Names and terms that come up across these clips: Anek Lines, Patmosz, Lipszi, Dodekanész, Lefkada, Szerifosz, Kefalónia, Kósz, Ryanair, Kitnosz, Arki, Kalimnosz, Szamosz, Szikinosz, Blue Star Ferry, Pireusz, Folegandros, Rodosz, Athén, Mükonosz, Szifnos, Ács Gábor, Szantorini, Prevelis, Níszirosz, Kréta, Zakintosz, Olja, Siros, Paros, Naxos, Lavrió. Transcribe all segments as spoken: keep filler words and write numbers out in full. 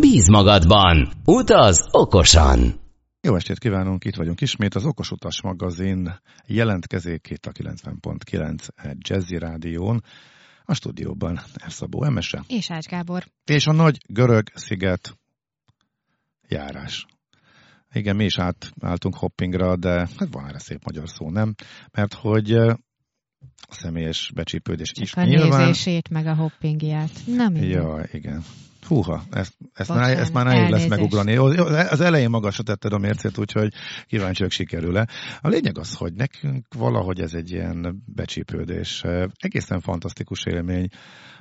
Bíz magadban, utazz okosan! Jó estét kívánunk, itt vagyunk ismét, az Okos Utas magazin jelentkezik itt a kilencven pont kilenc Jazzy rádión, a stúdióban Erszabó em es és Ács Gábor. És a nagy görög sziget járás. Igen, mi is átálltunk hoppingra, de hát van erre szép magyar szó, nem? Mert hogy a személyes becsípődés csak is a nyilván... a nézését, meg a hoppingját. Nem így. Ja, igen. Húha, ezt, ezt, Bocsán, már, ezt már nehéz lesz megugrani. Az elején magasra tetted a mércét, úgyhogy kíváncsiak, sikerül-e. A lényeg az, hogy nekünk valahogy ez egy ilyen becsípődés. Egészen fantasztikus élmény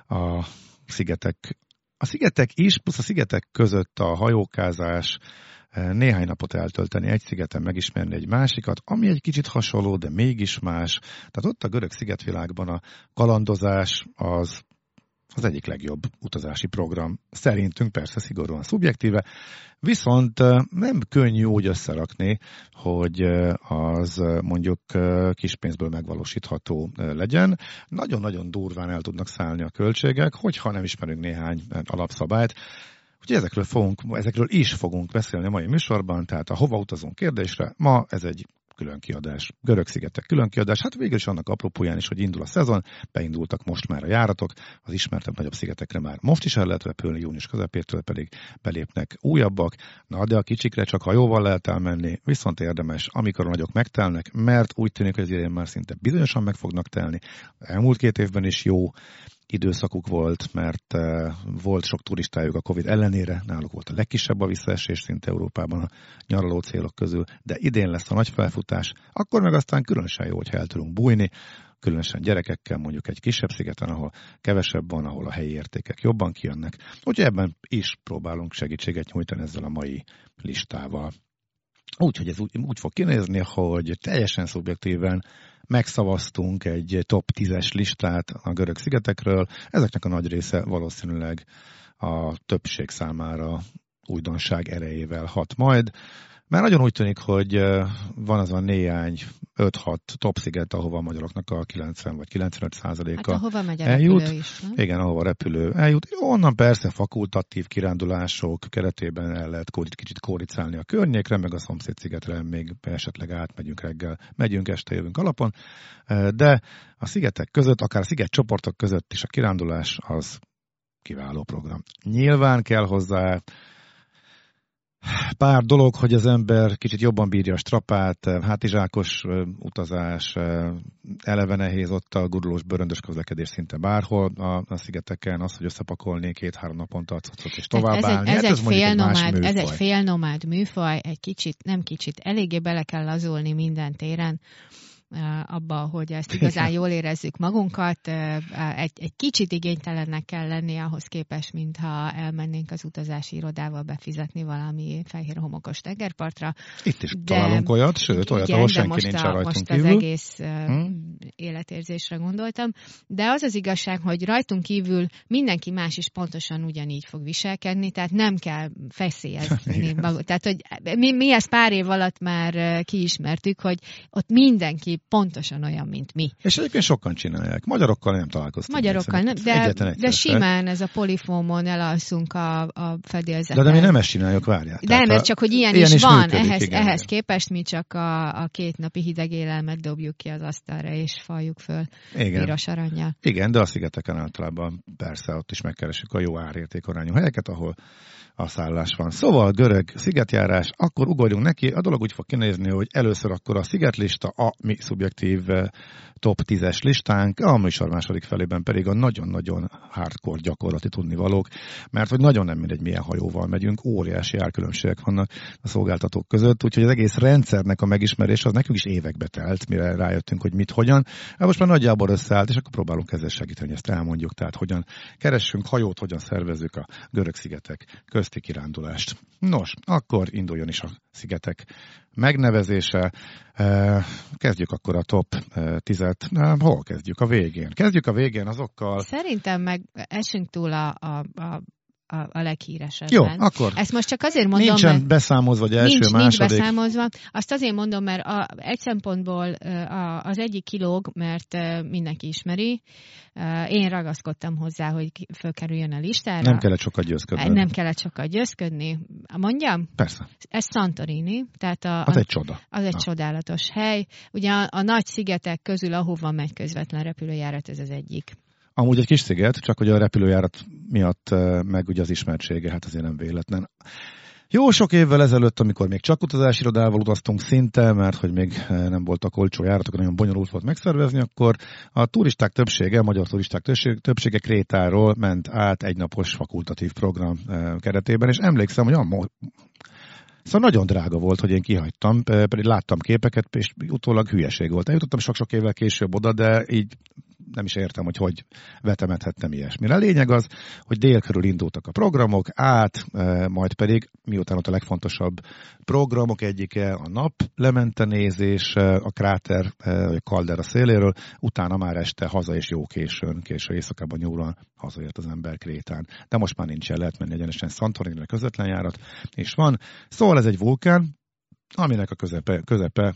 a szigetek. A szigetek is, plusz a szigetek között a hajókázás, néhány napot eltölteni egy szigeten, megismerni egy másikat, ami egy kicsit hasonló, de mégis más. Tehát ott a görög szigetvilágban a kalandozás az az egyik legjobb utazási program. Szerintünk persze szigorúan szubjektíve, viszont nem könnyű úgy összerakni, hogy az mondjuk kispénzből megvalósítható legyen. Nagyon-nagyon durván el tudnak szállni a költségek, hogyha nem ismerünk néhány alapszabályt. Úgyhogy ezekről, fogunk, ezekről is fogunk beszélni a mai műsorban, tehát a hova utazunk kérdésre. Ma ez egy különkiadás, görög szigetek különkiadás, hát végül is annak apropóján is, hogy indul a szezon, beindultak most már a járatok, az ismertebb nagyobb szigetekre már most is el lehet repülni, június közepétől pedig belépnek újabbak, na de a kicsikre csak hajóval lehet elmenni, viszont érdemes, amikor a nagyok megtelnek, mert úgy tűnik, hogy az idén már szinte bizonyosan meg fognak telni, elmúlt két évben is jó időszakuk volt, mert volt sok turistájuk a Covid ellenére, náluk volt a legkisebb a visszaesés szinte Európában a nyaraló célok közül, de idén lesz a nagy felfutás, akkor meg aztán különösen jó, hogyha el tudunk bújni, különösen gyerekekkel, mondjuk egy kisebb szigeten, ahol kevesebb van, ahol a helyi értékek jobban kijönnek. Úgyhogy ebben is próbálunk segítséget nyújtani ezzel a mai listával. Úgyhogy ez úgy, úgy fog kinézni, hogy teljesen szubjektíven megszavaztunk egy top tízes listát a görög szigetekről. Ezeknek a nagy része valószínűleg a többség számára újdonság erejével hat majd. Már nagyon úgy tűnik, hogy van az a néhány öt-hat top sziget, ahova a magyaroknak a kilencven vagy kilencvenöt százaléka hát, ahova megy a eljut. Repülő is, nem? Igen, ahova a repülő eljut. Onnan persze fakultatív kirándulások keretében el lehet kicsit kóricálni a környékre, meg a szomszéd szigetre még esetleg átmegyünk reggel, megyünk, este jövünk alapon. De a szigetek között, akár a szigetcsoportok között is a kirándulás az kiváló program. Nyilván kell hozzá pár dolog, hogy az ember kicsit jobban bírja a strapát, hátizsákos utazás, eleve nehéz ott a gurulós, bőröndös közlekedés szinte bárhol a, a szigeteken, az, hogy összepakolni két-három naponta a cuccot és továbbállni. Ez, ez, ez, ez, ez egy félnomád műfaj, egy kicsit, nem kicsit, eléggé bele kell lazulni minden téren abba, hogy ezt igazán jól érezzük magunkat. Egy, egy kicsit igénytelennek kell lenni ahhoz képest, mintha elmennénk az utazási irodával befizetni valami fehér homokos tengerpartra. Itt is de, találunk olyat, sőt olyat, igen, ahol senki nincs a, rajtunk kívül. Most az egész hmm. életérzésre gondoltam. De az az igazság, hogy rajtunk kívül mindenki más is pontosan ugyanígy fog viselkedni, tehát nem kell feszélyezni magunk. Tehát, hogy mi, mi ezt pár év alatt már kiismertük, hogy ott mindenki pontosan olyan, mint mi. És egyébként sokan csinálják. Magyarokkal nem találkoztunk. Magyarokkal nem, de, de simán ez a polifómon elalszunk a, a fedélzeten. De, de mi nem ezt csináljuk, várják. De nem, a, csak hogy ilyen, ilyen is, is van, működik, ehhez, ehhez képest mi csak a, a két napi hideg élelmet dobjuk ki az asztalra, és faljuk föl piros arannyal. Igen, de a szigeteken általában persze ott is megkeresünk a jó árértékarányú helyeket, ahol a szállás van. Szóval görög szigetjárás, akkor ugorjunk neki, a dolog úgy fog kinézni, hogy először akkor a szigetlista, a mi szubjektív top tízes listánk, a műsor második felében pedig a nagyon-nagyon hardcore gyakorlati tudnivalók, mert hogy nagyon nem mindegy, milyen hajóval megyünk, óriási árkülönbségek vannak a szolgáltatók között, úgyhogy az egész rendszernek a megismerés az nekünk is évekbe telt, mire rájöttünk, hogy mit, hogyan. Most már nagyjából összeállt, és akkor próbálunk ezzel segíteni, ezt elmondjuk, tehát hogyan keressünk hajót, hogyan szervezzük a görög szigetek közti kirándulást. Nos, akkor induljon is a szigetek megnevezése. Kezdjük akkor a top tízet. Nem, hol kezdjük? A végén. Kezdjük a végén azokkal... Szerintem meg esünk túl a, a, a, a leghíresebben. Jó, akkor... Ezt most csak azért mondom, nincsen mert... beszámozva, vagy első, nincs, második. Nincs beszámozva. Azt azért mondom, mert a, egy szempontból a, az egyik kilóg, mert mindenki ismeri. Én ragaszkodtam hozzá, hogy fölkerüljön a listára. Nem kellett sokat győzködni. Nem kellett sokat győzködni. Mondjam? Persze. Ez Szantorini. Tehát a, az a, egy csoda. Az egy ah. csodálatos hely. Ugye a, a nagy szigetek közül, ahova megy közvetlen repülőjárat, ez az egyik. Amúgy egy kis sziget, csak hogy a repülőjárat miatt meg ugye az ismertsége, hát azért nem véletlen. Jó sok évvel ezelőtt, amikor még csak utazási irodával utaztunk szinte, mert hogy még nem voltak olcsó járatok, nagyon bonyolult volt megszervezni, akkor a turisták többsége, a magyar turisták többsége Krétáról ment át egynapos fakultatív program keretében, és emlékszem, hogy a... Szóval nagyon drága volt, hogy én kihagytam, pedig láttam képeket, és utólag hülyeség volt. Eljutottam sok-sok évvel később oda, de így nem is értem, hogy hogy vetemethettem ilyesmire. A lényeg az, hogy dél körül indultak a programok, át, majd pedig, miután ott a legfontosabb programok egyike a nap lementenézés, a kráter, a kaldera széléről, utána már este haza és jó későn, késő éjszakában nyúlva hazajött az ember Krétán. De most már nincsen, lehet menni egyenesen Szantorinire, közvetlen járat, és van. Szóval ez egy vulkán, aminek a közepe, közepe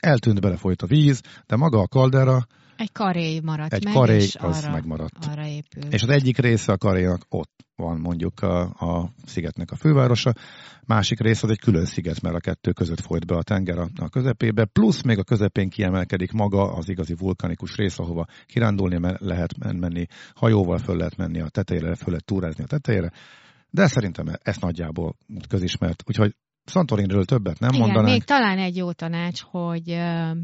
eltűnt, belefolyt a víz, de maga a kaldera egy karé maradt egy meg, karé, és az arra, megmaradt. Arra épül. És az egyik része a karénak ott van mondjuk a, a szigetnek a fővárosa, másik része az egy külön sziget, mert a kettő között folyt be a tenger a, a közepébe, plusz még a közepén kiemelkedik maga az igazi vulkanikus rész, ahova kirándulni lehet menni, hajóval föl lehet menni a tetejére, föl lehet túrázni a tetejére, de szerintem ez nagyjából közismert, úgyhogy Szantorinről többet nem igen, mondanánk. Még talán egy jó tanács, hogy uh,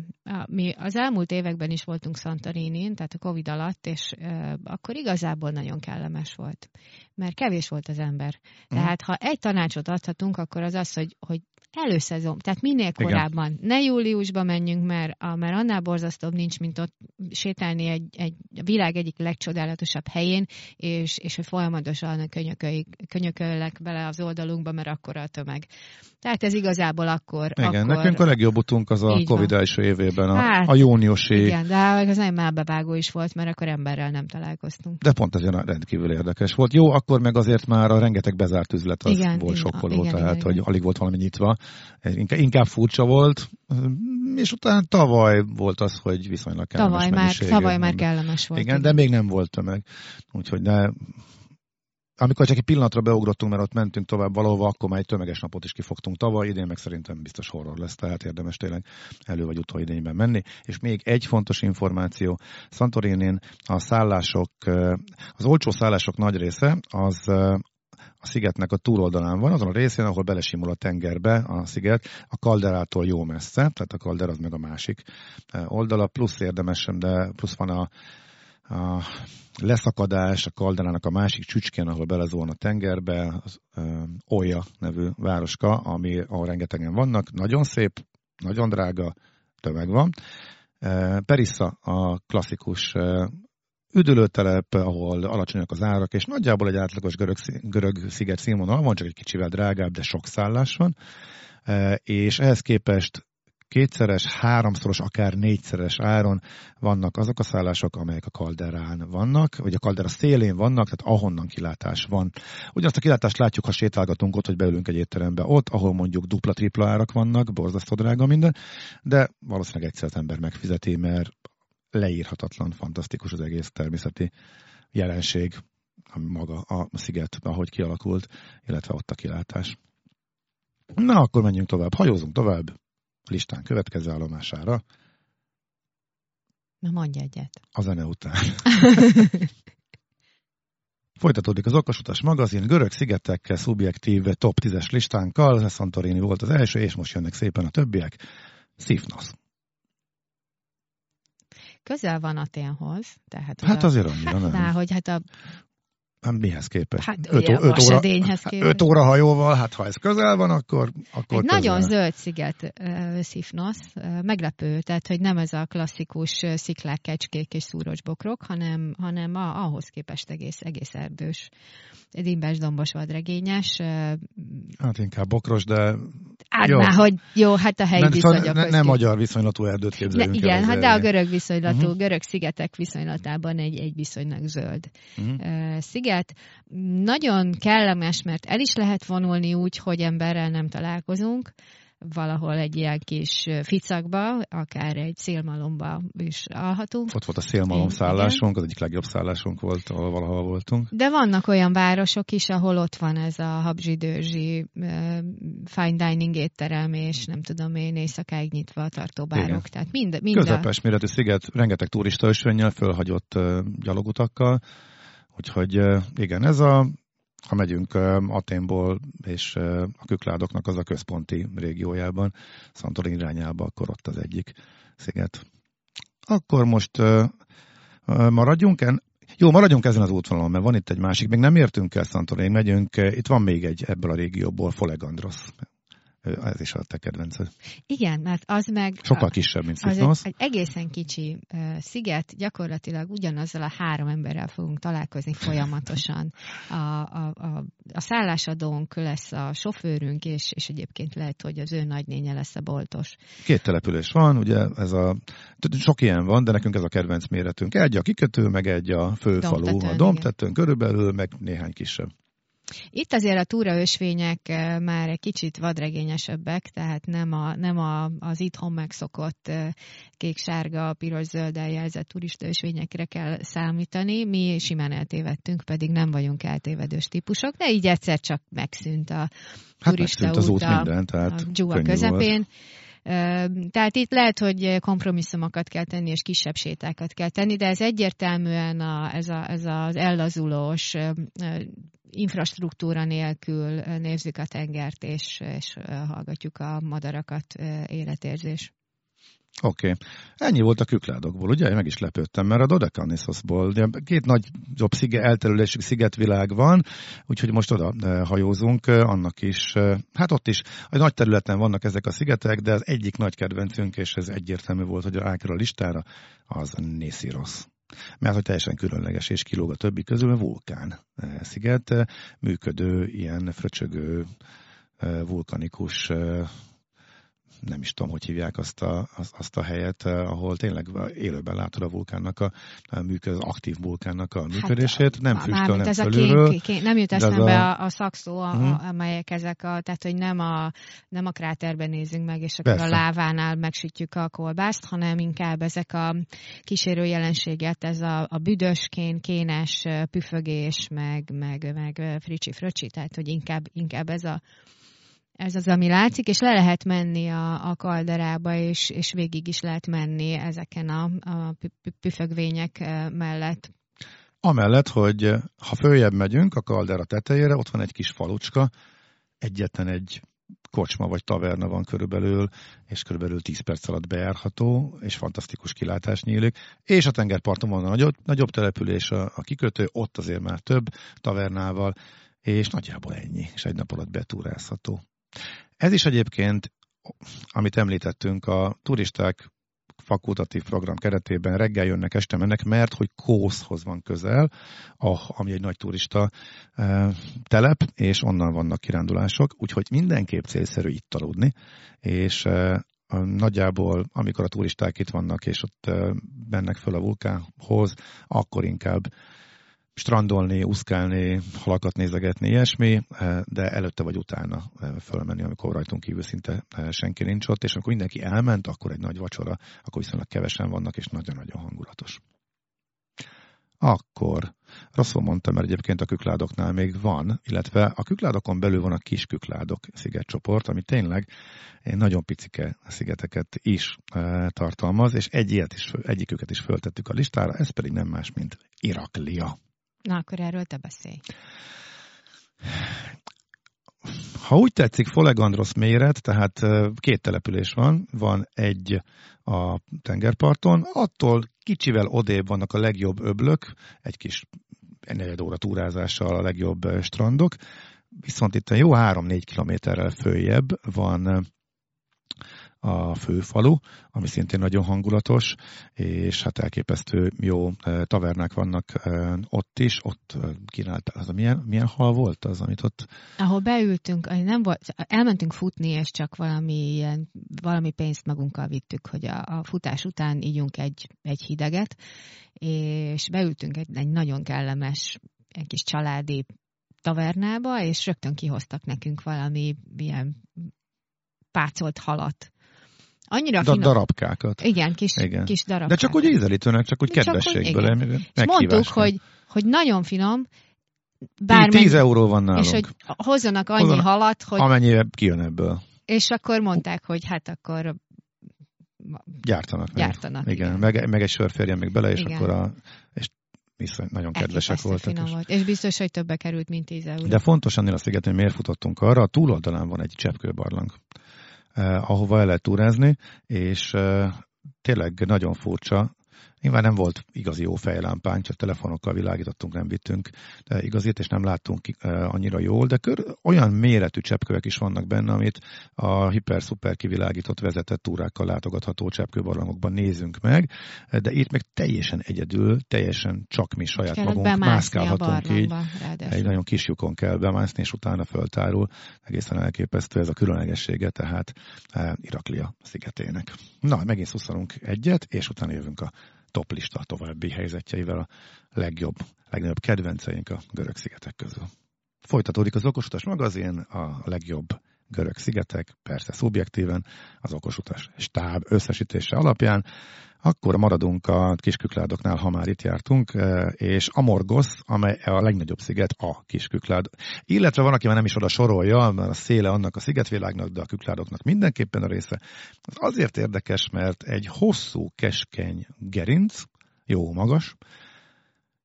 mi az elmúlt években is voltunk Szantorinin, tehát a Covid alatt, és uh, akkor igazából nagyon kellemes volt, mert kevés volt az ember. Tehát uh-huh. ha egy tanácsot adhatunk, akkor az az, hogy, hogy előszezon, tehát minél korábban, igen. ne júliusba menjünk, mert, a, mert annál borzasztóbb nincs, mint ott sétálni egy, egy a világ egyik legcsodálatosabb helyén, és, és hogy folyamatosan könyököllek bele az oldalunkba, mert akkora a tömeg. Tehát ez igazából akkor... Igen, akkor... nekünk a legjobb utunk az a Covid első évében, a, hát, a júniusi... Igen, de az nagyon melbevágó is volt, mert akkor emberrel nem találkoztunk. De pont ezért rendkívül érdekes volt. Jó, akkor meg azért már a rengeteg bezárt üzlet az igen, volt sokkoló, tehát igen, hogy igen. alig volt valami nyitva. Inkább furcsa volt, és utána tavaly volt az, hogy viszonylag kellemes tavaly mennyiség. Már, tavaly már kellemes volt. Igen, így. De még nem volt tömeg. Úgyhogy ne... Amikor csak egy pillanatra beugrottunk, mert ott mentünk tovább valahova, akkor már egy tömeges napot is kifogtunk tavaly, idén meg szerintem biztos horror lesz, tehát érdemes tényleg elő vagy utol idényben menni. És még egy fontos információ, Szantorinin a szállások, az olcsó szállások nagy része az a szigetnek a túloldalán van, azon a részén, ahol belesimul a tengerbe a sziget, a kalderától jó messze, tehát a kalder az meg a másik oldala, plusz érdemes, de plusz van a a leszakadás a kalderának a másik csücskén, ahol belezón a tengerbe, az Olja nevű városka, ami, ahol rengetegen vannak. Nagyon szép, nagyon drága, tömeg van. Perissa a klasszikus üdülőtelep, ahol alacsonyak az árak, és nagyjából egy átlagos görög, görög sziget színvonal van, csak egy kicsivel drágább, de sok szállás van. És ehhez képest kétszeres, háromszoros, akár négyszeres áron vannak azok a szállások, amelyek a kalderán vannak, vagy a kaldera szélén vannak, tehát ahonnan kilátás van. Ugyanazt a kilátást látjuk, ha sétálgatunk ott, hogy beülünk egy étterembe ott, ahol mondjuk dupla-tripla árak vannak, borzasztó drága minden, de valószínűleg egyszer az ember megfizeti, mert leírhatatlan, fantasztikus az egész természeti jelenség, ami maga a sziget, ahogy kialakult, illetve ott a kilátás. Na, akkor menjünk tovább, hajózunk tovább. A listán következő állomására. Na mondj egyet. A zene után. Folytatódik az Okasutas magazin görög szigetekkel szubjektív top tízes listánkkal. Szantorini volt az első, és most jönnek szépen a többiek. Szifnos. Közel van Athénhoz. Tehát hát oda, azért annyira hát, nem. Ná, hogy hát a... Hát mihez képest? Hát öt, ugye, öt, óra, képest. öt óra hajóval, hát ha ez közel van, akkor, akkor egy nagyon zöld sziget, uh, Szifnos, uh, meglepő, tehát hogy nem ez a klasszikus uh, sziklák, kecskék és szúros bokrok, hanem, hanem a, ahhoz képest egész, egész erdős, dimbes, dombos, vadregényes. Uh, hát inkább bokros, de... Átná, hogy jó, hát a helyi nem, viszonyok. Ne, nem kép... magyar viszonylatú erdőt képzeljünk. De, igen, hát de a görög viszonylatú, uh-huh. görög szigetek viszonylatában egy, egy viszonylag zöld uh-huh. uh, sziget. Nagyon kellemes, mert el is lehet vonulni úgy, hogy emberrel nem találkozunk, valahol egy ilyen kis ficakba, akár egy szélmalomba is alhatunk. Ott volt a szélmalom szállásunk, az egyik legjobb szállásunk volt, ahol valahol voltunk. De vannak olyan városok is, ahol ott van ez a habzsidőzsi fine dining étterem, és nem tudom én, éjszakáig nyitva a tartóbárok. Tehát mind, mind közepes a... méretű sziget, rengeteg turista ösvényel, fölhagyott gyalogutakkal. Úgyhogy igen, ez a, ha megyünk Athénból és a Kükládoknak az a központi régiójában, Szantorini irányába, akkor ott az egyik sziget. Akkor most maradjunk en... Jó, maradjunk ezen az útvonalon, mert van itt egy másik, még nem értünk el Szantorini, megyünk, itt van még egy ebből a régióból, Folegandros. Ez is a te kedvenced. Igen, mert az meg... Sokkal kisebb, mint Szifnos. Egy, egy egészen kicsi uh, sziget, gyakorlatilag ugyanazzal a három emberrel fogunk találkozni folyamatosan. A, a, a, a szállásadónk lesz a sofőrünk, és, és egyébként lehet, hogy az ő nagynénye lesz a boltos. Két település van, ugye ez a... Sok ilyen van, de nekünk ez a kedvenc méretünk. Egy a kikötő, meg egy a főfalu, domtetőn, a domtetőn, körülbelül, meg néhány kisebb. Itt azért a túraösvények már egy kicsit vadregényesebbek, tehát nem, a, nem a, az itthon megszokott kék-sárga, piros-zöld eljelzett turistaösvényekre kell számítani. Mi simán eltévedtünk, pedig nem vagyunk eltévedős típusok, de így egyszer csak megszűnt a turista hát megszűnt az út a, minden, tehát a dzsúva közepén. Volt. Tehát itt lehet, hogy kompromisszumokat kell tenni, és kisebb sétákat kell tenni, de ez egyértelműen a, ez, a, ez az ellazulós infrastruktúra nélkül nézzük a tengert, és, és hallgatjuk a madarakat életérzés. Oké. Okay. Ennyi volt a Kükládokból, ugye? Én meg is lepődtem, mert a Dodecanisosból két nagy jobb sziget, elterülésű szigetvilág van, úgyhogy most oda hajózunk, annak is, hát ott is egy nagy területen vannak ezek a szigetek, de az egyik nagy kedvencünk, és ez egyértelmű volt, hogy rákerül a listára, az Níszirosz. Mert hogy teljesen különleges és kilóg a többi közül, a vulkán sziget, működő, ilyen fröcsögő, vulkanikus, nem is tudom, hogy hívják azt a, azt a helyet, ahol tényleg élőben látod a vulkánnak, a, az aktív vulkánnak a működését, nem füstöl, nem fölülről. Kén, kén, nem jut eszembe a, a szakszó, uh-huh. amelyek ezek a, tehát hogy nem a, nem a kráterben nézünk meg, és akkor persze. A lávánál megsütjük a kolbászt, hanem inkább ezek a kísérő jelenséget, ez a, a büdös kén, kénes püfögés, meg, meg, meg fricsi-fröcsi, tehát hogy inkább, inkább ez a Ez az, ami látszik, és le lehet menni a, a kalderába, és, és végig is lehet menni ezeken a, a püfögvények mellett. Amellett, hogy ha följebb megyünk a kaldera tetejére, ott van egy kis falucska, egyetlen egy kocsma vagy taverna van körülbelül, és körülbelül tíz perc alatt bejárható, és fantasztikus kilátás nyílik. És a tengerparton van a nagyobb, nagyobb település, a, a kikötő, ott azért már több tavernával, és nagyjából ennyi, és egy nap alatt betúrázható. Ez is egyébként, amit említettünk, a turisták fakultatív program keretében reggel jönnek, este mennek, mert hogy Kószhoz van közel, ami egy nagy turista telep, és onnan vannak kirándulások, úgyhogy mindenképp célszerű itt aludni, és nagyjából, amikor a turisták itt vannak, és ott mennek föl a vulkánhoz, akkor inkább strandolni, úszkálni, halakat nézegetni, ilyesmi, de előtte vagy utána fölmenni, amikor rajtunk kívül szinte senki nincs ott, és amikor mindenki elment, akkor egy nagy vacsora, akkor viszonylag kevesen vannak, és nagyon-nagyon hangulatos. Akkor, rosszul mondtam, mert egyébként a Kükládoknál még van, illetve a Kükládokon belül van a Kis Kükládok szigetcsoport, ami tényleg nagyon picike szigeteket is tartalmaz, és egy ilyet is, egyiküket is föltettük a listára, ez pedig nem más, mint Iraklia. Na, akkor erről te beszélj. Ha úgy tetszik, Folegandros méret, tehát két település van, van egy a tengerparton, attól kicsivel odébb vannak a legjobb öblök, egy kis negyed óra túrázással a legjobb strandok, viszont itt jó három-négy kilométerrel följebb van a főfalu, ami szintén nagyon hangulatos, és hát elképesztő jó tavernák vannak ott is, ott kínálták. Az milyen, milyen hal volt az, amit ott... Ahol beültünk, nem volt, elmentünk futni, és csak valami, ilyen, valami pénzt magunkkal vittük, hogy a, a futás után ígyunk egy, egy hideget, és beültünk egy, egy nagyon kellemes, egy kis családi tavernába, és rögtön kihoztak nekünk valami ilyen pácolt halat. Annyira finom. Darabkákat. Igen, kis, Igen. kis darabkákat. De csak úgy ízelítőnek, csak úgy kedvességből. És mondtuk, hogy, hogy nagyon finom, bármennyi. tíz euró van nálunk. És hogy hozzanak annyi hozzanak, halat, hogy... Amennyire kijön ebből. És akkor mondták, hogy hát akkor... Gyártanak. Gyártanak. Igen, igen. Meg, meg egy sör férjen még bele, és igen. akkor a... És viszont nagyon kedvesek voltak. És... Volt. és biztos, hogy többe került, mint tíz euró. De fontos annél azt szigetni, hogy miért futottunk arra. A túloldalán van egy cseppkőbarlang, eh, ahova el lehet túrázni, és eh, tényleg nagyon furcsa. Nyilván nem volt igazi jó fejlámpánk, csak telefonokkal világítottunk, nem vittünk de igazit, és nem láttunk eh, annyira jól, de kör, olyan méretű cseppkövek is vannak benne, amit a hiper-szuper kivilágított vezetett túrákkal látogatható cseppkőbarlangokban nézünk meg, de itt meg teljesen egyedül, teljesen csak mi saját magunk mászkálhatunk így. Ráadásul. Egy nagyon kis lyukon kell bemászni, és utána föltárul. Egészen elképesztő ez a különlegessége, tehát eh, Iraklia szigetének. Na, megint szuszarunk egyet, és utána jövünk a toplista további helyzetjeivel a legjobb, legnagyobb kedvenceink a görög szigetek közül. Folytatódik az Okosutas magazin, a legjobb görög szigetek, persze szubjektíven, az Okosutas stáb összesítése alapján. Akkor maradunk a Kiskükládoknál, ha már itt jártunk, és Amorgosz, amely a legnagyobb sziget, a Kisküklád. Illetve van, aki már nem is oda sorolja, mert a széle annak a szigetvilágnak, de a Kükládoknak mindenképpen a része. Ez azért érdekes, mert egy hosszú, keskeny gerinc, jó magas,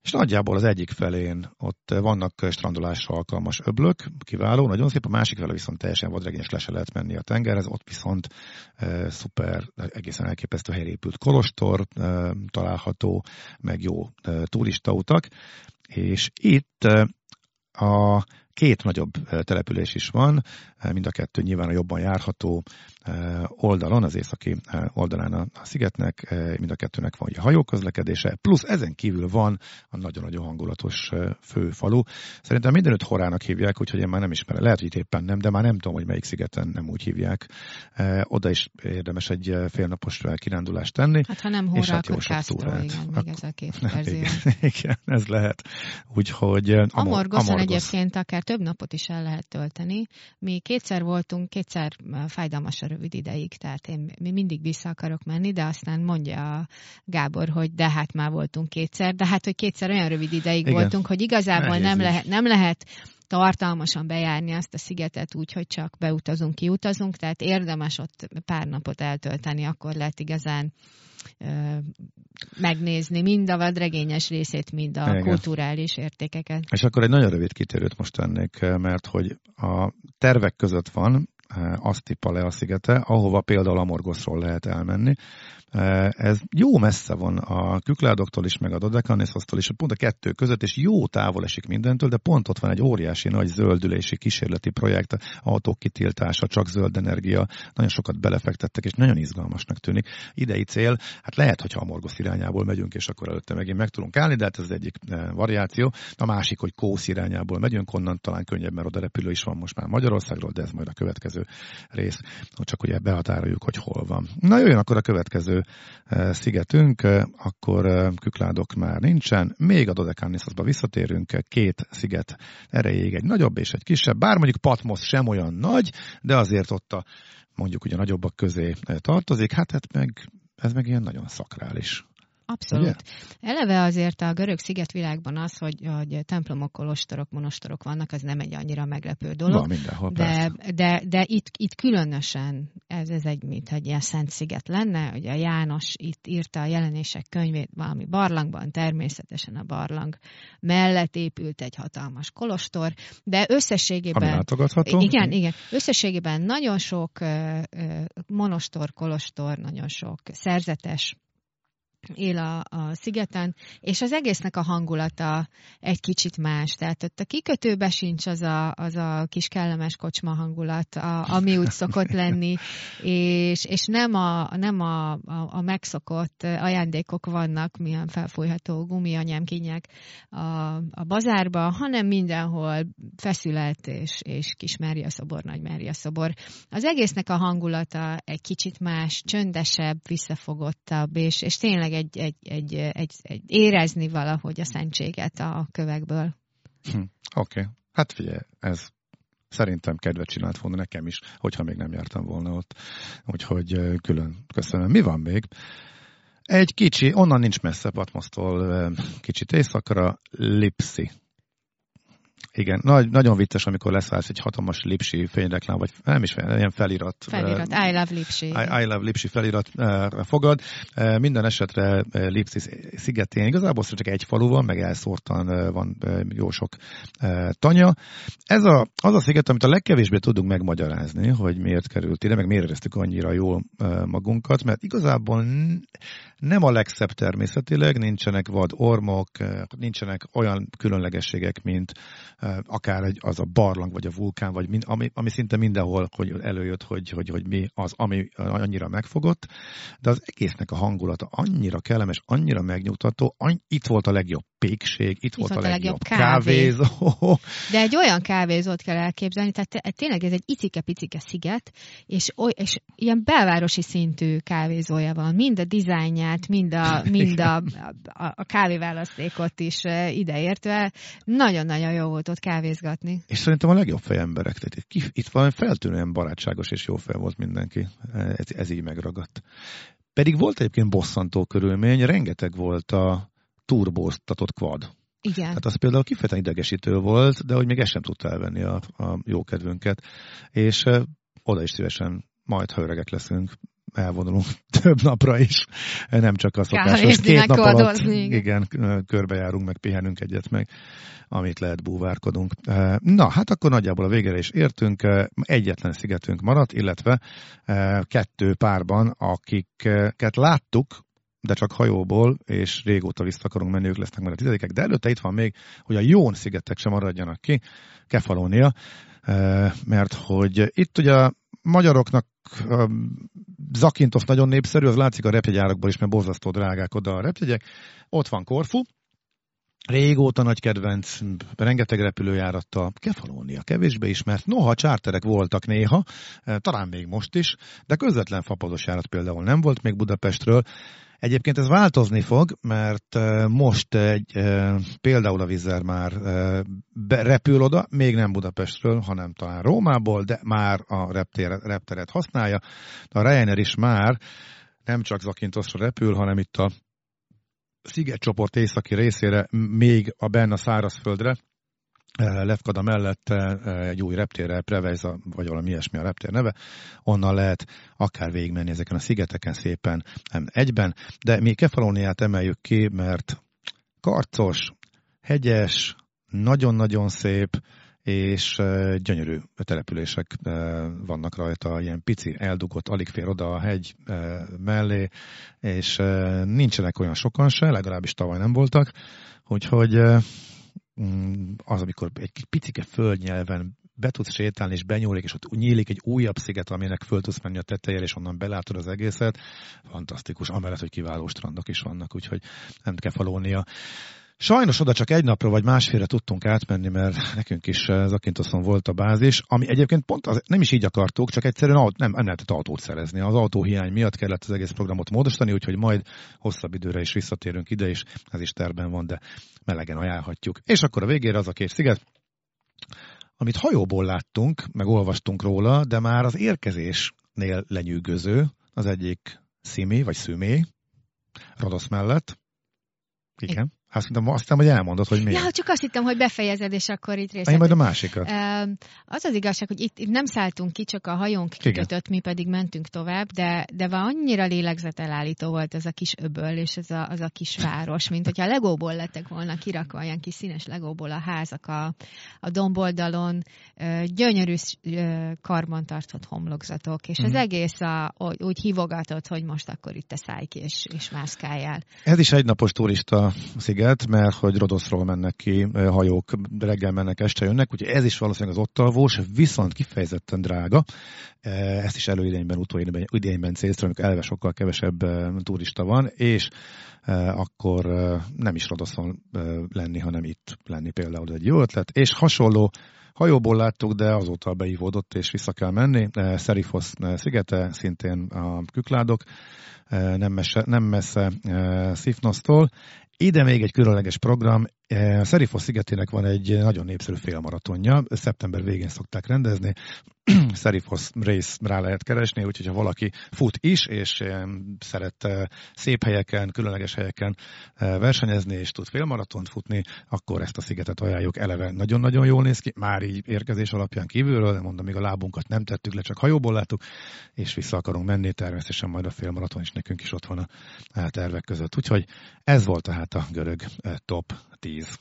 és nagyjából az egyik felén ott vannak strandolásra alkalmas öblök, kiváló, nagyon szép, a másik fele viszont teljesen vadregényes, le se lehet menni a tengerhez, ott viszont e, szuper, egészen elképesztő helyre épült kolostor e, található, meg jó e, turistautak, és itt e, a két nagyobb település is van, mind a kettő nyilván a jobban járható oldalon, az északi oldalán a szigetnek, mind a kettőnek van a hajóközlekedése, plusz ezen kívül van a nagyon-nagyon hangulatos főfalu. Szerintem mindenütt Horának hívják, úgyhogy én már nem ismerem, lehet, hogy éppen nem, de már nem tudom, hogy melyik szigeten nem úgy hívják. Oda is érdemes egy félnapos kirándulást tenni. Hát ha nem Horá, hát akkor Kásztról, igen, még Ak- ez a két verzió. Igen, igen, ez lehet. Úgyhogy Amor- Amorgoszon Amorgosz. Egyébként akár több napot is el lehet tölteni. Mi kétszer voltunk, kétszer fájdalmas a rövid ideig, tehát én mindig vissza akarok menni, de aztán mondja a Gábor, hogy de hát már voltunk kétszer, de hát, hogy kétszer olyan rövid ideig Igen. voltunk, hogy igazából nem lehet, nem lehet tartalmasan bejárni azt a szigetet úgy, hogy csak beutazunk, kiutazunk, tehát érdemes ott pár napot eltölteni, akkor lehet igazán megnézni mind a vadregényes részét, mind a Igen. kulturális értékeket. És akkor egy nagyon rövid kitérőt most tennék, mert hogy a tervek között van Asztüpalaia szigete, ahova például Amorgoszról lehet elmenni. Ez jó messze van a Kükládoktól is, meg a Dodekanészosztól is, pont a kettő között, és jó távol esik mindentől, de pont ott van egy óriási nagy zöldülési kísérleti projekt, autók kitiltása, csak zöld energia, nagyon sokat belefektettek, és nagyon izgalmasnak tűnik. Idei cél, hát lehet, hogyha Amorgosz irányából megyünk, és akkor előtte megint meg tudunk állni, de hát ez az egyik variáció. A másik, hogy Kósz irányából megyünk, onnan talán könnyebb, mert oda repülő is van most már Magyarországról, de ez majd a következő rész, csak ugye behatároljuk, hogy hol van. Na jöjjön akkor a következő szigetünk, akkor Kükládok már nincsen, még a Dodekanészoszba visszatérünk, két sziget erejéig, egy nagyobb és egy kisebb, bár mondjuk Patmosz sem olyan nagy, de azért ott a, mondjuk ugye a nagyobbak közé tartozik, hát, hát meg, ez meg ilyen nagyon szakrális. Abszolút. Ugye? Eleve azért a görög szigetvilágban az, hogy, hogy templomok, kolostorok, monostorok vannak, az nem egy annyira meglepő dolog. Van mindenhol, de, de, de itt, itt különösen ez, ez egy, mint egy ilyen szent sziget lenne, hogy a János itt írta a Jelenések könyvét valami barlangban, természetesen a barlang mellett épült egy hatalmas kolostor, de összességében... Ami látogatható. Igen, igen. Összességében nagyon sok monostor, kolostor, nagyon sok szerzetes él a, a szigeten, és az egésznek a hangulata egy kicsit más. Tehát ott a kikötőbe sincs az a, az a kis kellemes kocsma hangulat, a, ami úgy szokott lenni, és, és nem, a, nem a, a, a megszokott ajándékok vannak, milyen felfújható gumianyámkinyek a, a bazárba, hanem mindenhol feszület, és, és kis merjaszobor, nagy merjaszobor. Az egésznek a hangulata egy kicsit más, csöndesebb, visszafogottabb, és, és tényleg Egy, egy, egy, egy, egy érezni valahogy a szentséget a kövekből. Hm, Oké. Okay. Hát figyelj, ez szerintem kedvet csinált volna nekem is, hogyha még nem jártam volna ott. Úgyhogy külön köszönöm. Mi van még? Egy kicsi, onnan nincs messze Patmosztól, kicsit északra, Lipszi. Igen, nagy, nagyon vicces, amikor leszállsz egy hatalmas Lipsi fényreklám, vagy nem is fel, ilyen felirat. Felirat, uh, I love Lipsi. I, I love Lipsi felirat uh, fogad. Uh, minden esetre uh, Lipsi szigetén igazából csak egy falu van, meg elszórtan uh, van uh, jó sok uh, tanya. Ez a, az a sziget, amit a legkevésbé tudunk megmagyarázni, hogy miért került ide, meg miért éreztük annyira jól uh, magunkat, mert igazából n- nem a legszebb természetileg, nincsenek vad ormok, nincsenek olyan különlegességek, mint akár egy, az a barlang, vagy a vulkán, vagy mind, ami, ami szinte mindenhol hogy előjött, hogy, hogy, hogy mi az, ami annyira megfogott, de az egésznek a hangulata annyira kellemes, annyira megnyugtató, anny, itt volt a legjobb pékség, itt, itt volt a legjobb, legjobb kávézó. kávézó. De egy olyan kávézót kell elképzelni, tehát tényleg ez egy icike-picike sziget, és, oly, és ilyen belvárosi szintű kávézója van, mind a dizájnját, mind a, mind a, a, a kávéválasztékot is ideértve. Nagyon-nagyon jó volt ott kávézgatni. És szerintem a legjobb fej emberek. Tehát itt, itt valami feltűnően barátságos és jó fej volt mindenki. Ez, ez így megragadt. Pedig volt egyébként bosszantó körülmény, rengeteg volt a turbóztatott quad. Igen. Tehát az például kifejezetten idegesítő volt, de hogy még ezt sem tudta elvenni a, a jókedvünket. És ö, oda is szívesen, majd ha öregek leszünk, elvonulunk több napra is, nem csak a szokásos két nap alatt, igen, körbejárunk, meg pihenünk egyet, meg amit lehet búvárkodunk. Na, hát akkor nagyjából a végére is értünk, egyetlen szigetünk maradt, illetve kettő párban, akiket láttuk, de csak hajóból, és régóta vissza akarunk menni, ők lesznek már a tizedikek, de előtte itt van még, hogy a Jón szigetek sem maradjanak ki, Kefalónia, mert hogy itt ugye a magyaroknak Zakintosz nagyon népszerű, az látszik a repjegyárakból is, mert borzasztó drágák oda a repjegyek. Ott van Korfu, régóta nagy kedvenc, rengeteg repülőjárattal, Kefalónia kevésbé ismert, noha csárterek voltak néha, talán még most is, de közvetlen fapados járat például nem volt még Budapestről. Egyébként ez változni fog, mert most egy, például a Vizer már repül oda, még nem Budapestről, hanem talán Rómából, de már a repteret, repteret használja. De a Ryanair is már nem csak Zakintosra repül, hanem itt a szigetcsoport északi részére, még a benne szárazföldre, Lefkada mellett egy új reptérre, Prevelis, vagy valami ilyesmi a reptér neve, onnan lehet akár végigmenni ezeken a szigeteken szépen egyben, de mi Kefalóniát emeljük ki, mert karcos, hegyes, nagyon-nagyon szép, és gyönyörű települések vannak rajta, ilyen pici, eldugott, alig fér oda a hegy mellé, és nincsenek olyan sokan se, legalábbis tavaly nem voltak, úgyhogy az, amikor egy picike földnyelven be tudsz sétálni, és benyúlik, és ott nyílik egy újabb sziget, aminek föl tudsz menni a tetejére, és onnan belátod az egészet. Fantasztikus, amellett, hogy kiváló strandok is vannak, úgyhogy nem Kefalónia. Sajnos oda csak egy napra vagy másfélre tudtunk átmenni, mert nekünk is Zakintoszon volt a bázis, ami egyébként pont az, nem is így akartuk, csak egyszerűen aut, nem, nem lehetett autót szerezni. Az autóhiány miatt kellett az egész programot módosítani, úgyhogy majd hosszabb időre is visszatérünk ide, és ez is terben van, de melegen ajánlhatjuk. És akkor a végére az a két sziget, amit hajóból láttunk, meg olvastunk róla, de már az érkezésnél lenyűgöző, az egyik Szimi, vagy Szümé, Rodosz mellett, Igen. Azt mondtam, aztán, hogy elmondod, hogy miért. Ja, csak azt hittem, hogy befejezed, és akkor itt részlet. Én majd a másikat. Az az igazság, hogy itt, itt nem szálltunk ki, csak a hajónk kikötött, mi pedig mentünk tovább, de, de annyira lélegzetelállító volt ez a kis öböl, és ez a, az a kis város, mint hogyha legóból lettek volna kirakva, ilyen kis színes legóból a házak a, a domboldalon, gyönyörű karbantartott homlokzatok, és az mm-hmm. egész a, úgy hívogatott, hogy most akkor itt te szállj ki, és, és mászkáljál. Ez is egynapos turista sziget, mert hogy Rodoszról mennek ki hajók, reggel mennek, este jönnek, úgyhogy ez is valószínűleg az ott alvós, viszont kifejezetten drága. Ezt is előidényben, utóidényben, idényben célztam, amikor eleve sokkal kevesebb turista van, és akkor nem is Rodoszon lenni, hanem itt lenni például egy jó ötlet, és hasonló hajóból láttuk, de azóta beívódott, és vissza kell menni. Szerifosz szigete, szintén a Kükládok, nem messze, nem messze Szifnosztól. Ide még egy különleges program. A Szerifosz szigetének van egy nagyon népszerű félmaratonja. Szeptember végén szokták rendezni. Szerifosz Race rá lehet keresni, úgyhogy ha valaki fut is, és szeret szép helyeken, különleges helyeken versenyezni, és tud félmaratont futni, akkor ezt a szigetet ajánljuk. Eleve nagyon-nagyon jól néz ki, már így érkezés alapján kívülről, de mondom, még a lábunkat nem tettük le, csak hajóból láttuk, és vissza akarunk menni, természetesen majd a félmaraton is nekünk is ott van a tervek között. Úgyhogy ez volt tehát a görög top tíz.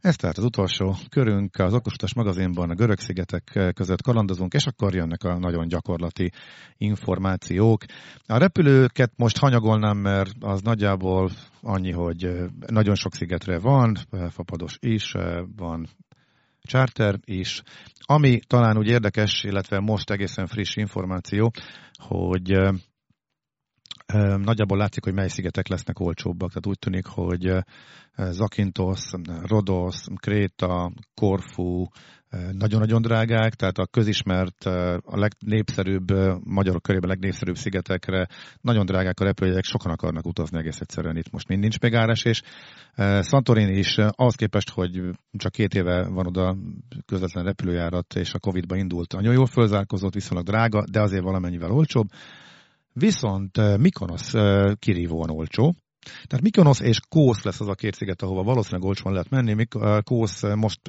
Ez tehát az utolsó körünk, az Okosutas magazinban a görög szigetek között kalandozunk, és akkor jönnek a nagyon gyakorlati információk. A repülőket most hanyagolnám, mert az nagyjából annyi, hogy nagyon sok szigetre van, fapados is, van charter is. Ami talán úgy érdekes, illetve most egészen friss információ, hogy nagyjából látszik, hogy mely szigetek lesznek olcsóbbak. Tehát úgy tűnik, hogy Zakintosz, Rodosz, Kréta, Korfu nagyon-nagyon drágák, tehát a közismert, a legnépszerűbb, magyarok körében a legnépszerűbb szigetekre nagyon drágák a repülőjegyek, sokan akarnak utazni egész egyszerűen itt most, nincs még árasés. Szantorini is ahhoz képest, hogy csak két éve van oda közvetlen repülőjárat, és a Covid-ba indult, nagyon jól fölzárkozott, viszonylag drága, de azért valamennyivel olcsóbb. Viszont Mükonosz kirívóan olcsó. Tehát Mükonosz és Kósz lesz az a két sziget, ahova valószínűleg olcsón lehet menni. Kósz most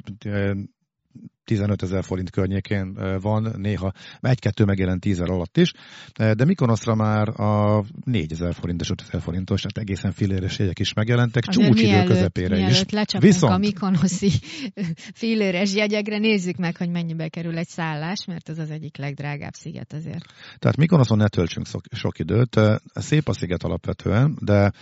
tizenötezer forint környékén van, néha egy-kettő megjelent tízer alatt is, de Mükonoszra már a négyezer forintos, ötezer forintos, tehát egészen filléres jegyek is megjelentek, csúcsidő közepére is. Mielőtt lecsapunk viszont a mükonoszi filléres jegyekre, nézzük meg, hogy mennyibe kerül egy szállás, mert az az egyik legdrágább sziget azért. Tehát Mükonoszon ne töltsünk sok, sok időt, szép a sziget alapvetően, de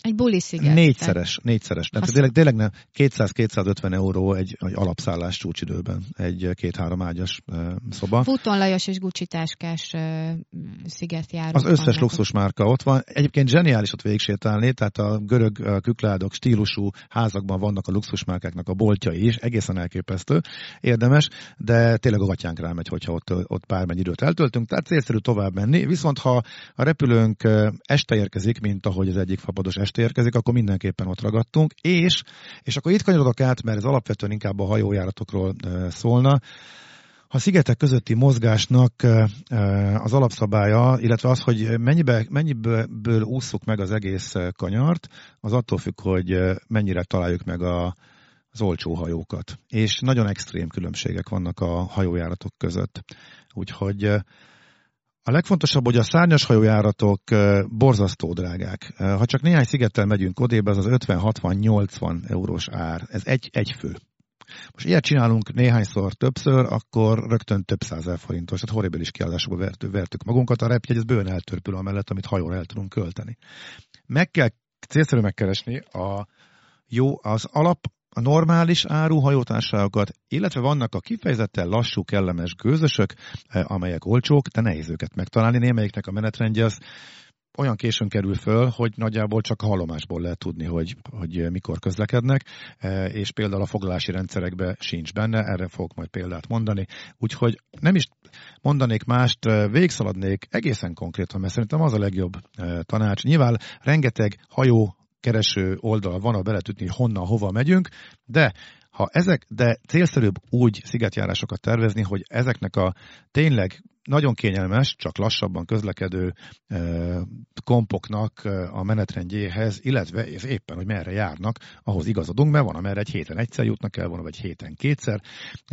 egy bulisziget. Négyszeres, négyszeres. Tehát tényleg, tényleg nem, kétszáz-kétszázötven euró egy, egy alapszállás csúcsidőben, egy két-három ágyas e, szoba. Futonlajos és gucsitáskás e, szigetjáró. Az összes vannak. Luxusmárka ott van. Egyébként zseniális ott végigsétálni, tehát a görög a kükládok stílusú házakban vannak a luxusmárkáknak a boltjai is, egészen elképesztő, érdemes, de tényleg a gatyánk rámegy, hogyha ott, ott bármennyi időt eltöltünk, tehát célszerű tovább menni, viszont ha a repülőnk este érkezik, mint ahogy az egyik fapados este érkezik, akkor mindenképpen ott ragadtunk, és, és akkor itt kanyarodok át, mert ez alapvetően inkább a hajójáratokról szólna. A szigetek közötti mozgásnak az alapszabálya, illetve az, hogy mennyibe, mennyiből ússzuk meg az egész kanyart, az attól függ, hogy mennyire találjuk meg a az olcsó hajókat. És nagyon extrém különbségek vannak a hajójáratok között. Úgyhogy a legfontosabb, hogy a szárnyas hajójáratok borzasztó drágák. Ha csak néhány szigettel megyünk odébb, ez az ötven-hatvan-nyolcvan eurós ár. Ez egy, egy fő. Most ilyet csinálunk néhányszor többször, akkor rögtön több százer forintos. Tehát horribilis kiállásokba vertük, vertük magunkat. A repjegy, ez bőven eltörpül amellett, amit hajóra el tudunk költeni. Meg kell célszerű megkeresni a jó, az alap, a normális áru hajótársaságokat, illetve vannak a kifejezetten lassú, kellemes gőzösök, amelyek olcsók, de nehéz őket megtalálni. Némelyiknek a menetrendje az olyan későn kerül föl, hogy nagyjából csak hallomásból lehet tudni, hogy, hogy mikor közlekednek, és például a foglalási rendszerekben sincs benne, erre fogok majd példát mondani. Úgyhogy nem is mondanék mást, végszaladnék egészen konkrétan, mert szerintem az a legjobb tanács. Nyilván rengeteg hajó kereső oldal van, a beletütni, honnan, hova megyünk, de ha ezek, de célszerűbb úgy szigetjárásokat tervezni, hogy ezeknek a tényleg nagyon kényelmes, csak lassabban közlekedő kompoknak a menetrendjéhez, illetve és éppen, hogy merre járnak, ahhoz igazodunk, mert van, amerre egy héten egyszer jutnak el, van, vagy egy héten kétszer,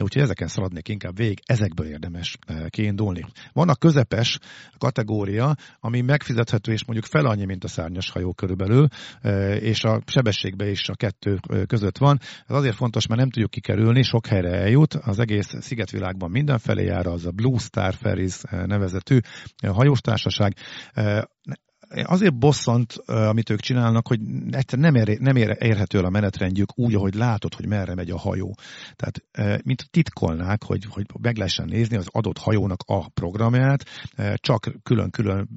úgyhogy ezeken szaladnék inkább végig, ezekből érdemes kiindulni. Van a közepes kategória, ami megfizethető, és mondjuk fel annyi, mint a szárnyas hajó körülbelül, és a sebességbe is a kettő között van. Ez azért fontos, mert nem tudjuk kikerülni, sok helyre eljut, az egész szigetvilágban mindenfelé jár, az a Blue Star Ferry nevezetű hajóstársaság. Azért bosszant, amit ők csinálnak, hogy egyszerűen nem, ér, nem ér, érhető el a menetrendjük úgy, ahogy látod, hogy merre megy a hajó. Tehát mint titkolnák, hogy, hogy meg lehessen nézni az adott hajónak a programját, csak külön-külön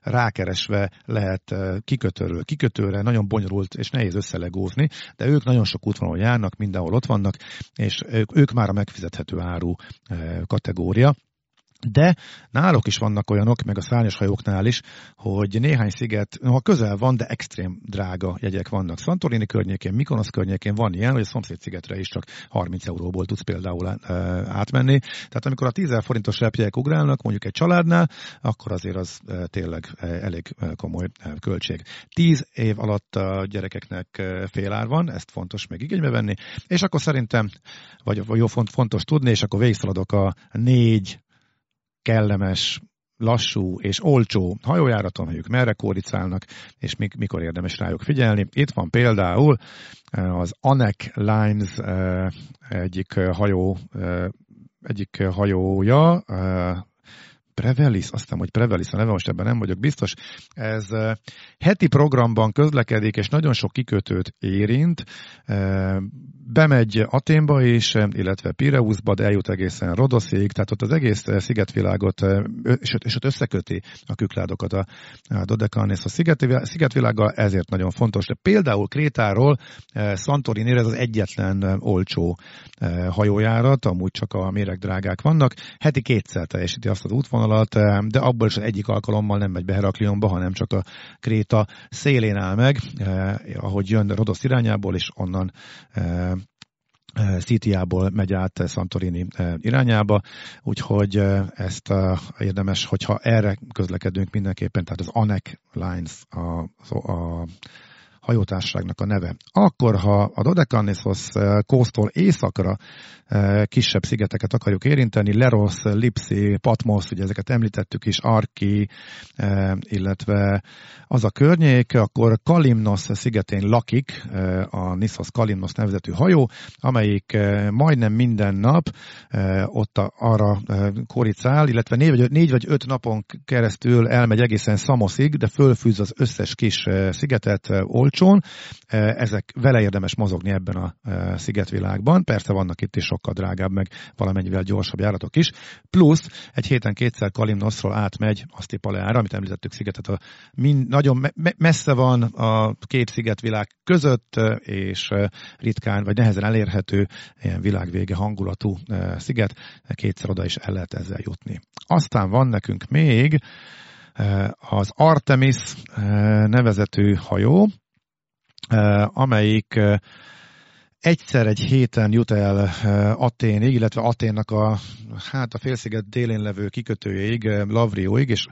rákeresve lehet kikötőről kikötőre, nagyon bonyolult és nehéz összelegózni, de ők nagyon sok útvonalon járnak, mindenhol ott vannak, és ők, ők már a megfizethető áru kategória. De náluk is vannak olyanok, meg a szárnyas hajóknál is, hogy néhány sziget, ha közel van, de extrém drága jegyek vannak. Szantorini környékén, Mükonosz környékén van ilyen, hogy a szomszéd szigetre is csak harminc euróból tudsz például átmenni. Tehát amikor a tízezer forintos repjegyek ugrálnak, mondjuk egy családnál, akkor azért az tényleg elég komoly költség. tíz év alatt a gyerekeknek félár van, ezt fontos még igénybe venni, és akkor szerintem, vagy jó fontos tudni, és akkor végigszaladok a négy kellemes, lassú és olcsó hajójáraton, hogy ők merre kóricálnak, és mikor érdemes rájuk figyelni. Itt van például az Anek Lines egyik hajó, egyik hajója, Prevelis, azt hiszem, hogy Prevelis a neve, most ebben nem vagyok biztos. Ez heti programban közlekedik, és nagyon sok kikötőt érint. Bemegy Athénba is, illetve Pireuszba, de eljut egészen Rodoszig, tehát ott az egész szigetvilágot, és ott összeköti a kükládokat a Dodecanész a szigetvilággal, ezért nagyon fontos. De például Krétáról Szantorinire ez az egyetlen olcsó hajójárat, amúgy csak a méregdrágák vannak. Heti kétszer teljesíti azt az útvonalat, de abból is az egyik alkalommal nem megy be Heraklionba, hanem csak a Kréta szélén áll meg, eh, ahogy jön Rodosz irányából, és onnan eh, Szíteiából megy át Szantorini irányába, úgyhogy ezt érdemes, hogyha erre közlekedünk mindenképpen, tehát az Anek Lines a, a hajótársaságnak a neve. Akkor, ha a Dodecanészhoz Kósztól északra kisebb szigeteket akarjuk érinteni, Lerosz, Lipszi, Patmosz, ugye ezeket említettük is, Arki, illetve az a környék, akkor Kalimnosz szigetén lakik a Níszirosz Kalimnosz nevezetű hajó, amelyik majdnem minden nap ott arra koricál, illetve négy vagy, négy vagy öt napon keresztül elmegy egészen Szamoszig, de fölfűz az összes kis szigetet olcsón. Ezek vele érdemes mozogni ebben a szigetvilágban. Persze vannak itt is sokkal drágább, meg valamennyivel gyorsabb járatok is. Plusz egy héten kétszer Kalimnoszról átmegy Asztüpalaiára, amit említettük szigetet. A mind, nagyon me- messze van a két szigetvilág között, és ritkán, vagy nehezen elérhető ilyen világvége hangulatú sziget. Kétszer oda is el lehet ezzel jutni. Aztán van nekünk még az Artemis nevezetű hajó, amelyik egyszer egy héten jut el Athénig, illetve Athénnak a, hát a félsziget délén levő kikötőjéig, Lavrióig, és,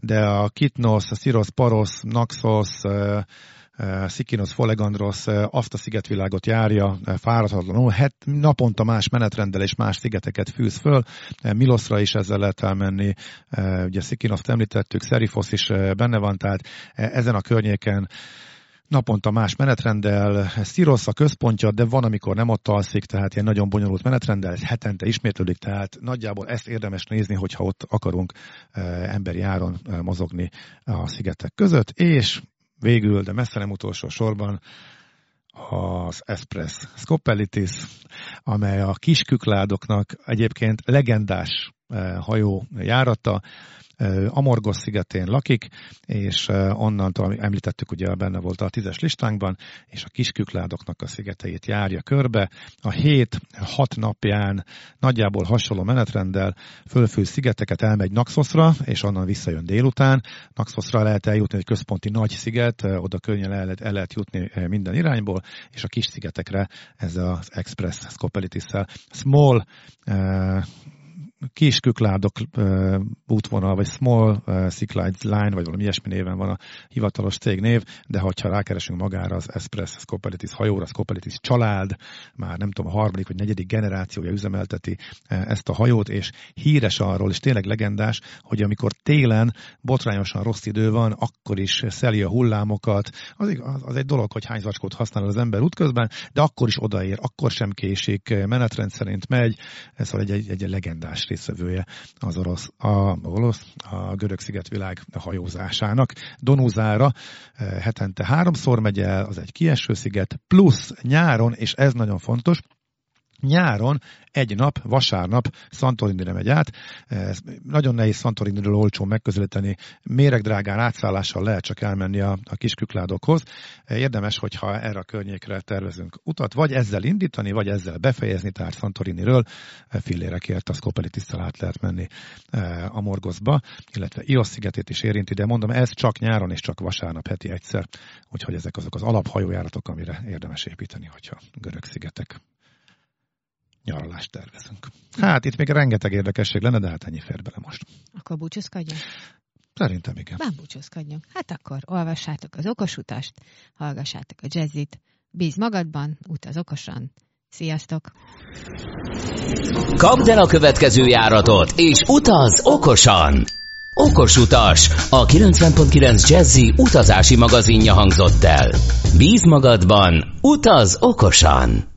de a Kitnosz, a Siros, Paros, Naxos, Szikinosz, Folegandros, azt a szigetvilágot járja fáradhatatlanul. Hát naponta más menetrendel és más szigeteket fűz föl. Miloszra is ezzel lehet elmenni. Ugye Szikinoszt említettük, Szerifosz is benne van, tehát ezen a környéken naponta más menetrenddel, Siros a központja, de van, amikor nem ott alszik, tehát ilyen nagyon bonyolult menetrenddel, ez hetente ismétlődik, tehát nagyjából ezt érdemes nézni, hogyha ott akarunk emberi áron mozogni a szigetek között, és végül, de messze nem utolsó sorban, az Express Skopelitis, amely a kiskükládoknak egyébként legendás hajó járata, Amorgosz szigetén lakik, és onnantól, említettük, ugye benne volt a tízes listánkban, és a kiskükládoknak a szigeteit járja körbe. A hét, hat napján nagyjából hasonló menetrenddel fölfűz szigeteket, elmegy Naxosra, és onnan visszajön délután. Naxosra lehet eljutni, egy központi nagy sziget, oda könnyen el lehet, el lehet jutni minden irányból, és a kis szigetekre ez az Express Skopelitis-szel. Small Kiskökládok e, útvonal, vagy Small e, Cyclides Line, vagy valami ilyesmi néven van a hivatalos cégnév, de ha rákeresünk magára az Express Skopelitis hajóra, Skopelitis család, már nem tudom, a harmadik vagy negyedik generációja üzemelteti ezt a hajót, és híres arról, és tényleg legendás, hogy amikor télen botrányosan rossz idő van, akkor is szeli a hullámokat. Az, az, az egy dolog, hogy hány zacskót használ az ember útközben, de akkor is odaér, akkor sem késik, menetrend szerint megy, ez szóval egy, egy, egy legendás részvevője az orosz, a, orosz, a Görög-szigetvilág hajózásának. Donúzára hetente háromszor megy el, az egy kieső sziget, plusz nyáron, és ez nagyon fontos, nyáron egy nap, vasárnap Szantorinire megy át. Ez nagyon nehéz Szantoriniről olcsón megközelíteni. Méregdrágán átszállással lehet csak elmenni a, a kiskökládokhoz. Érdemes, hogyha erre a környékre tervezünk utat, vagy ezzel indítani, vagy ezzel befejezni, tehát Szantoriniről fillérekért a Skopelitisszal át lehet menni Amorgoszba, illetve Iosz szigetét is érinti, de mondom, ez csak nyáron és csak vasárnap heti egyszer, úgyhogy ezek azok az alaphajójáratok, amire érdemes építeni, hogyha görög szigetek nyaralást tervezünk. Hát itt még rengeteg érdekesség lenne, de hát ennyi fér bele most. Akkor búcsúzkodjunk? Szerintem igen. Bán búcsúzkodjunk. Hát akkor olvassátok az okos utast, hallgassátok a jazzit, bíz magadban, utaz okosan. Sziasztok! Kapd el a következő járatot, és utaz okosan! Okos utas, a kilencven pont kilenc Jazzy utazási magazinja hangzott el. Bíz magadban, utaz okosan!